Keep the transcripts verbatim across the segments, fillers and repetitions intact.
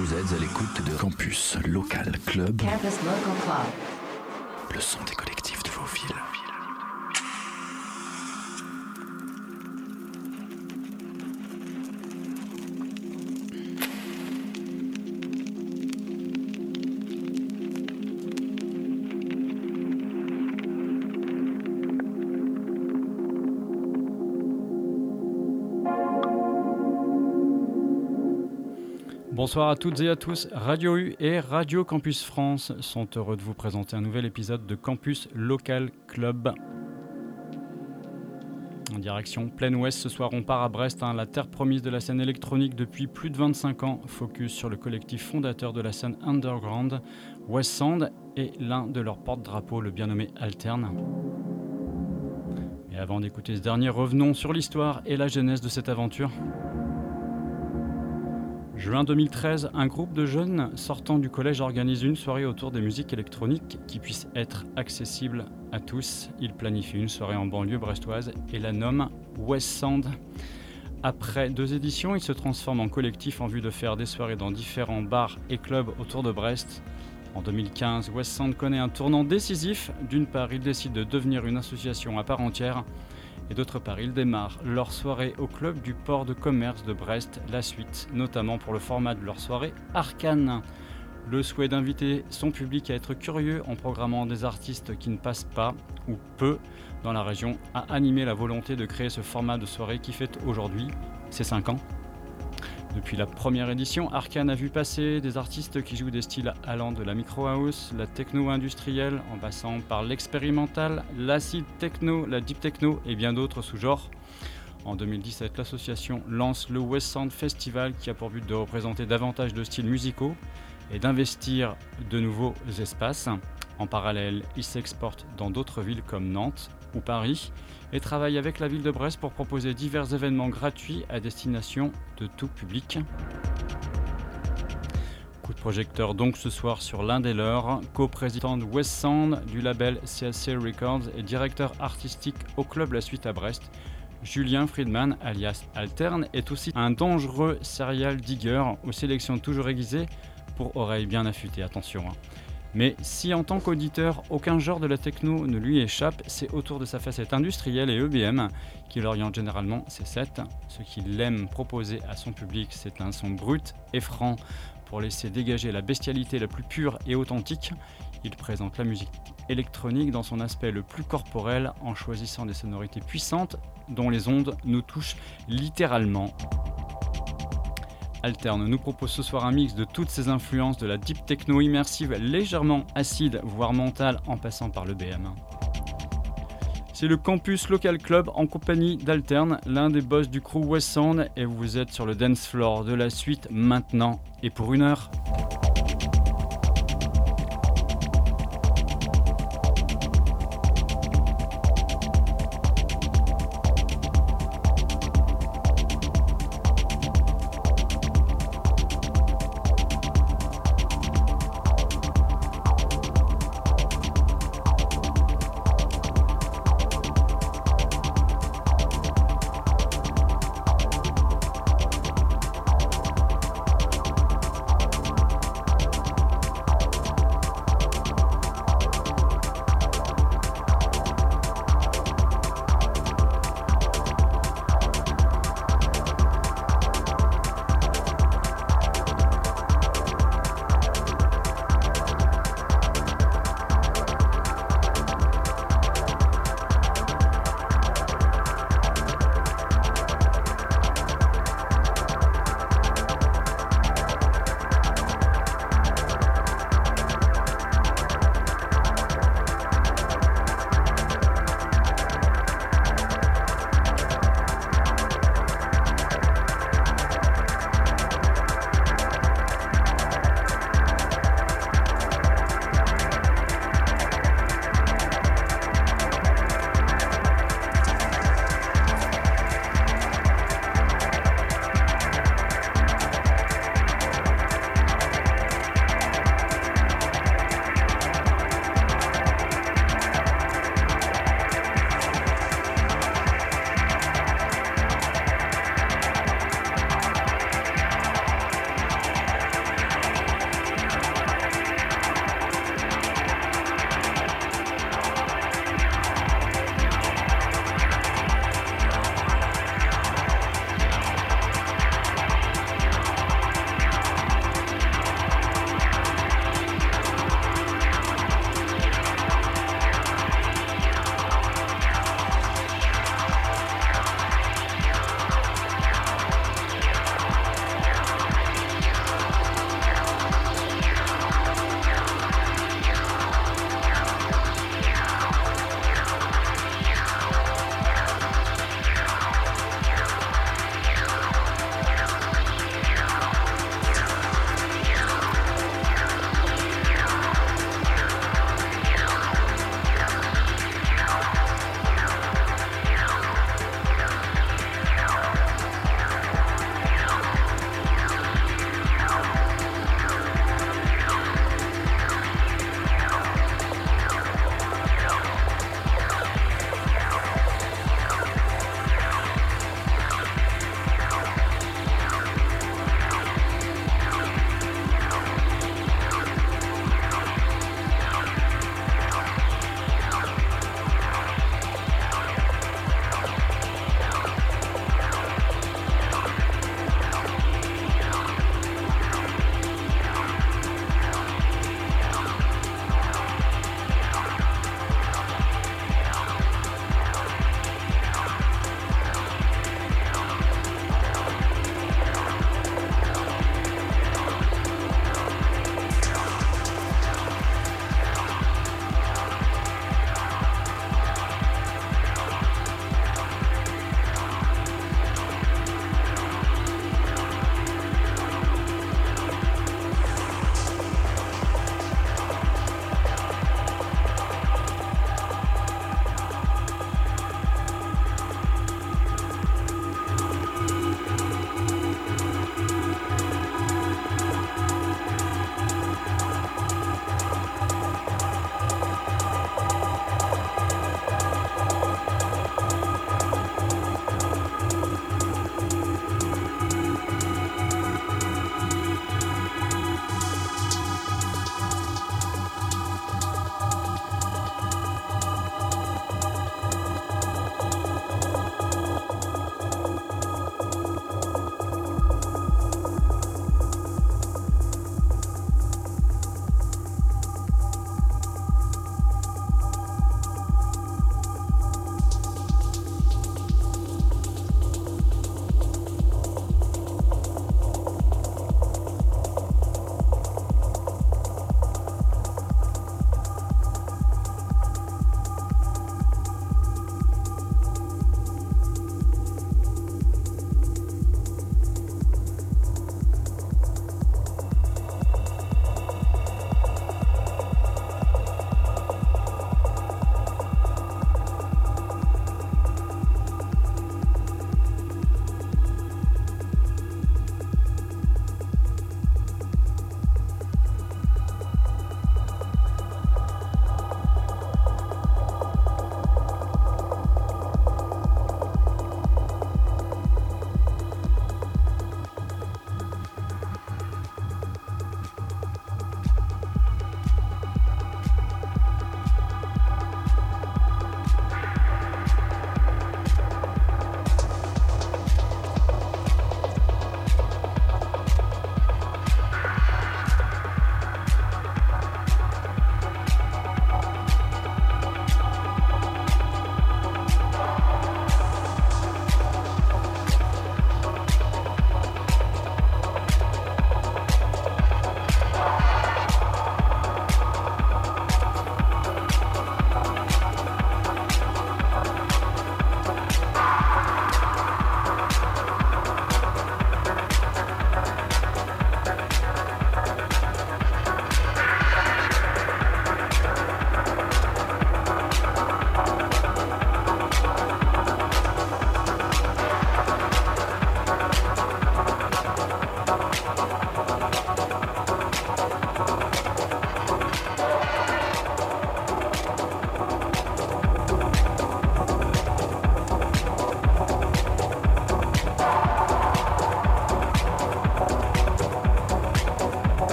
Vous êtes à l'écoute de Campus Local Club. Campus Local Club. Le son des collectifs de vos villes. Bonsoir à toutes et à tous, Radio U et Radio Campus France sont heureux de vous présenter un nouvel épisode de Campus Local Club. En direction plein ouest, ce soir on part à Brest, hein, la terre promise de la scène électronique depuis plus de vingt-cinq ans, focus sur le collectif fondateur de la scène underground, West Sound, et l'un de leurs porte-drapeaux, le bien nommé Alterne. Mais avant d'écouter ce dernier, revenons sur l'histoire et la genèse de cette aventure. Juin deux mille treize, un groupe de jeunes sortant du collège organise une soirée autour des musiques électroniques qui puisse être accessible à tous. Ils planifient une soirée en banlieue brestoise et la nomment West Sound. Après deux éditions, ils se transforment en collectif en vue de faire des soirées dans différents bars et clubs autour de Brest. En deux mille quinze, West Sound connaît un tournant décisif. D'une part, ils décident de devenir une association à part entière. Et d'autre part, ils démarrent leur soirée au club du port de commerce de Brest, La Suite, notamment pour le format de leur soirée Arcane. Le souhait d'inviter son public à être curieux en programmant des artistes qui ne passent pas, ou peu, dans la région, a animé la volonté de créer ce format de soirée qui fête aujourd'hui ses cinq ans. Depuis la première édition, Arcane a vu passer des artistes qui jouent des styles allant de la micro-house, la techno-industrielle, en passant par l'expérimental, l'acid techno, la deep techno et bien d'autres sous-genres. En deux mille dix-sept, l'association lance le West Sound Festival qui a pour but de représenter davantage de styles musicaux et d'investir de nouveaux espaces. En parallèle, ils s'exportent dans d'autres villes comme Nantes ou Paris et travaillent avec la ville de Brest pour proposer divers événements gratuits à destination de tout public. Coup de projecteur donc ce soir sur l'un des leurs, co-président de West Sound du label C L C Records et directeur artistique au club La Suite à Brest, Julien Friedman alias Alterne est aussi un dangereux serial digger aux sélections toujours aiguisées pour oreilles bien affûtées, attention hein. Mais si en tant qu'auditeur, aucun genre de la techno ne lui échappe, c'est autour de sa facette industrielle et E B M qu'il oriente généralement ses sets. Ce qu'il aime proposer à son public, c'est un son brut et franc. Pour laisser dégager la bestialité la plus pure et authentique, il présente la musique électronique dans son aspect le plus corporel en choisissant des sonorités puissantes dont les ondes nous touchent littéralement. Alterne nous propose ce soir un mix de toutes ces influences de la deep techno immersive légèrement acide voire mentale en passant par le B M. C'est le Campus Local Club en compagnie d'Alterne, l'un des boss du crew West Sound, et vous êtes sur le dance floor de La Suite maintenant et pour une heure.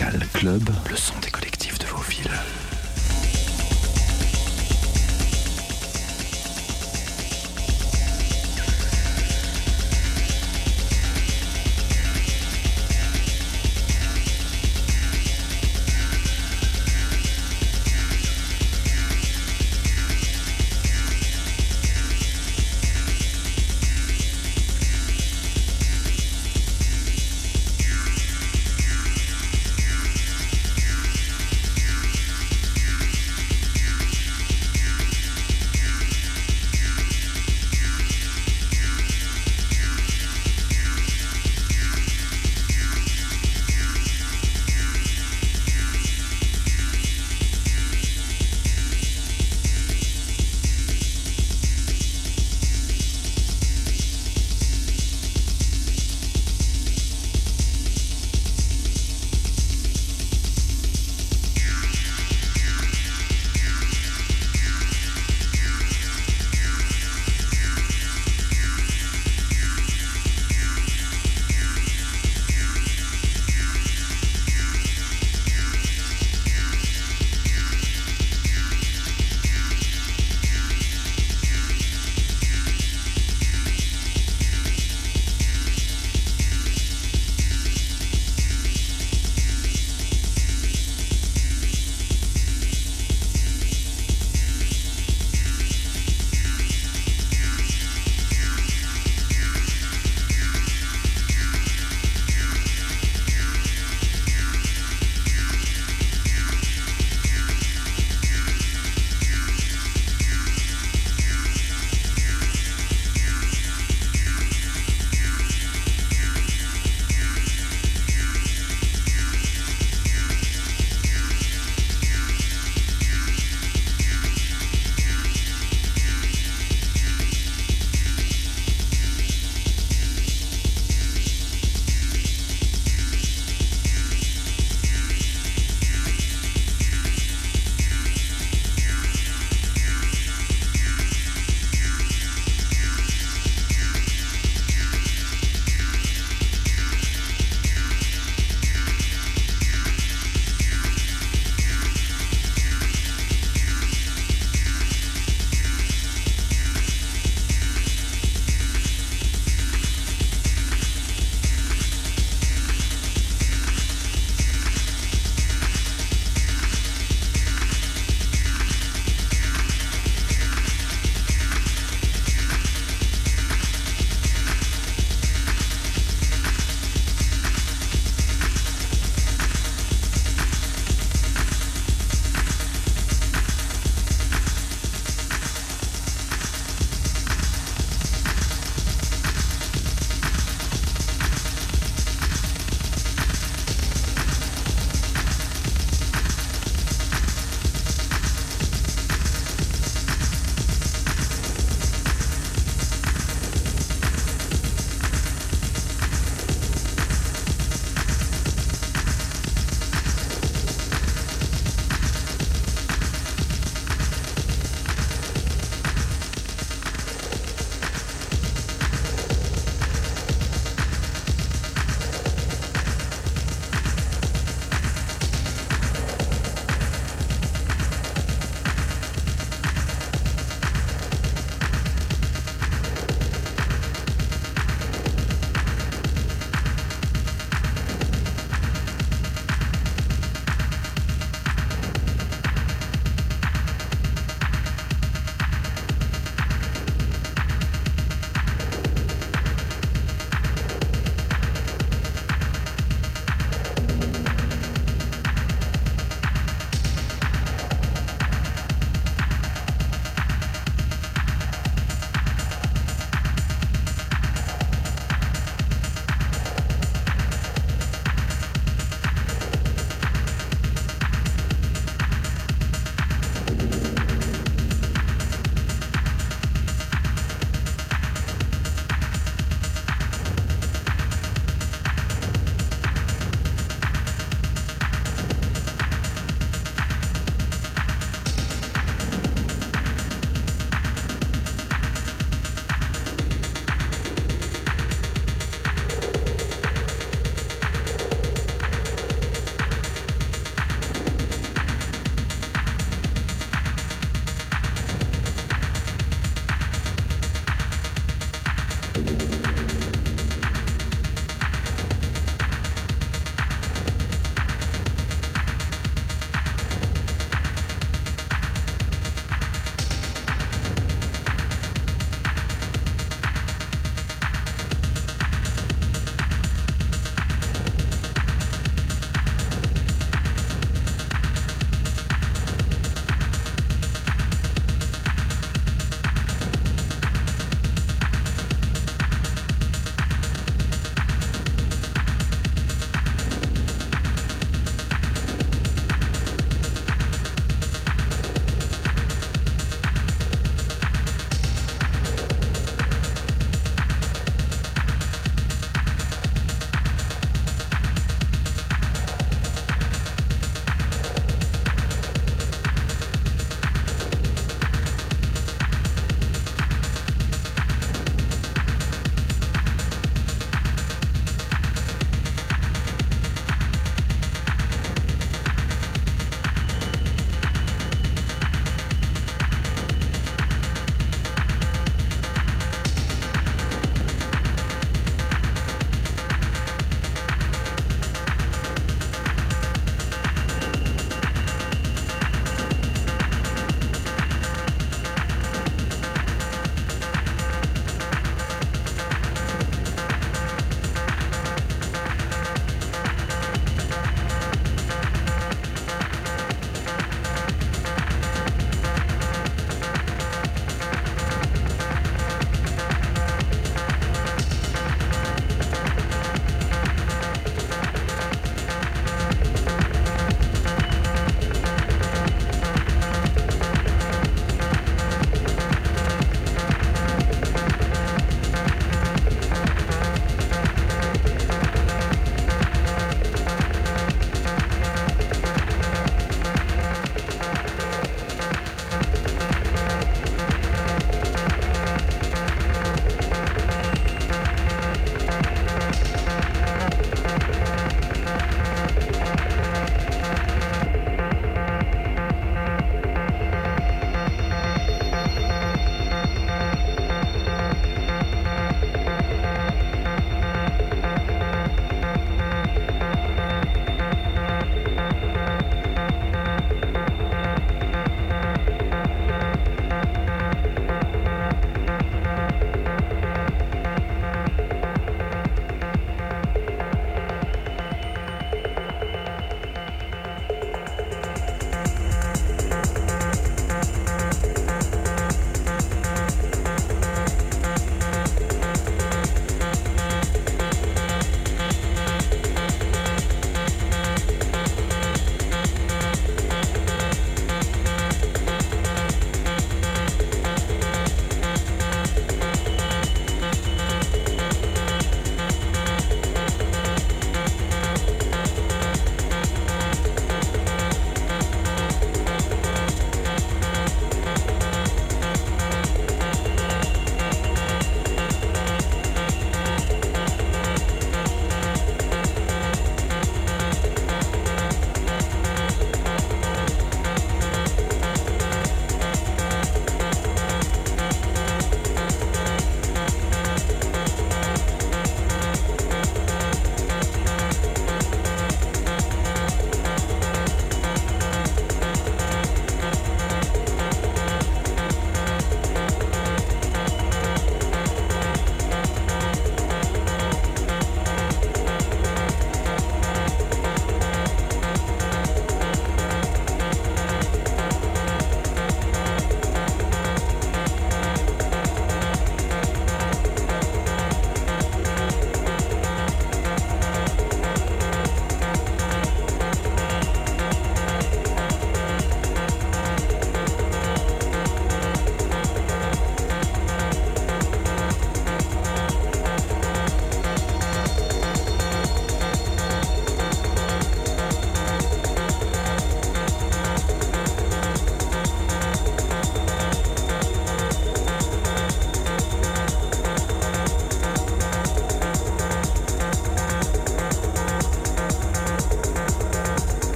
Local Club, le son des collectifs de vos villes.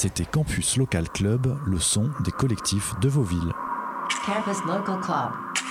C'était Campus Local Club, le son des collectifs de vos villes. Campus Local Club.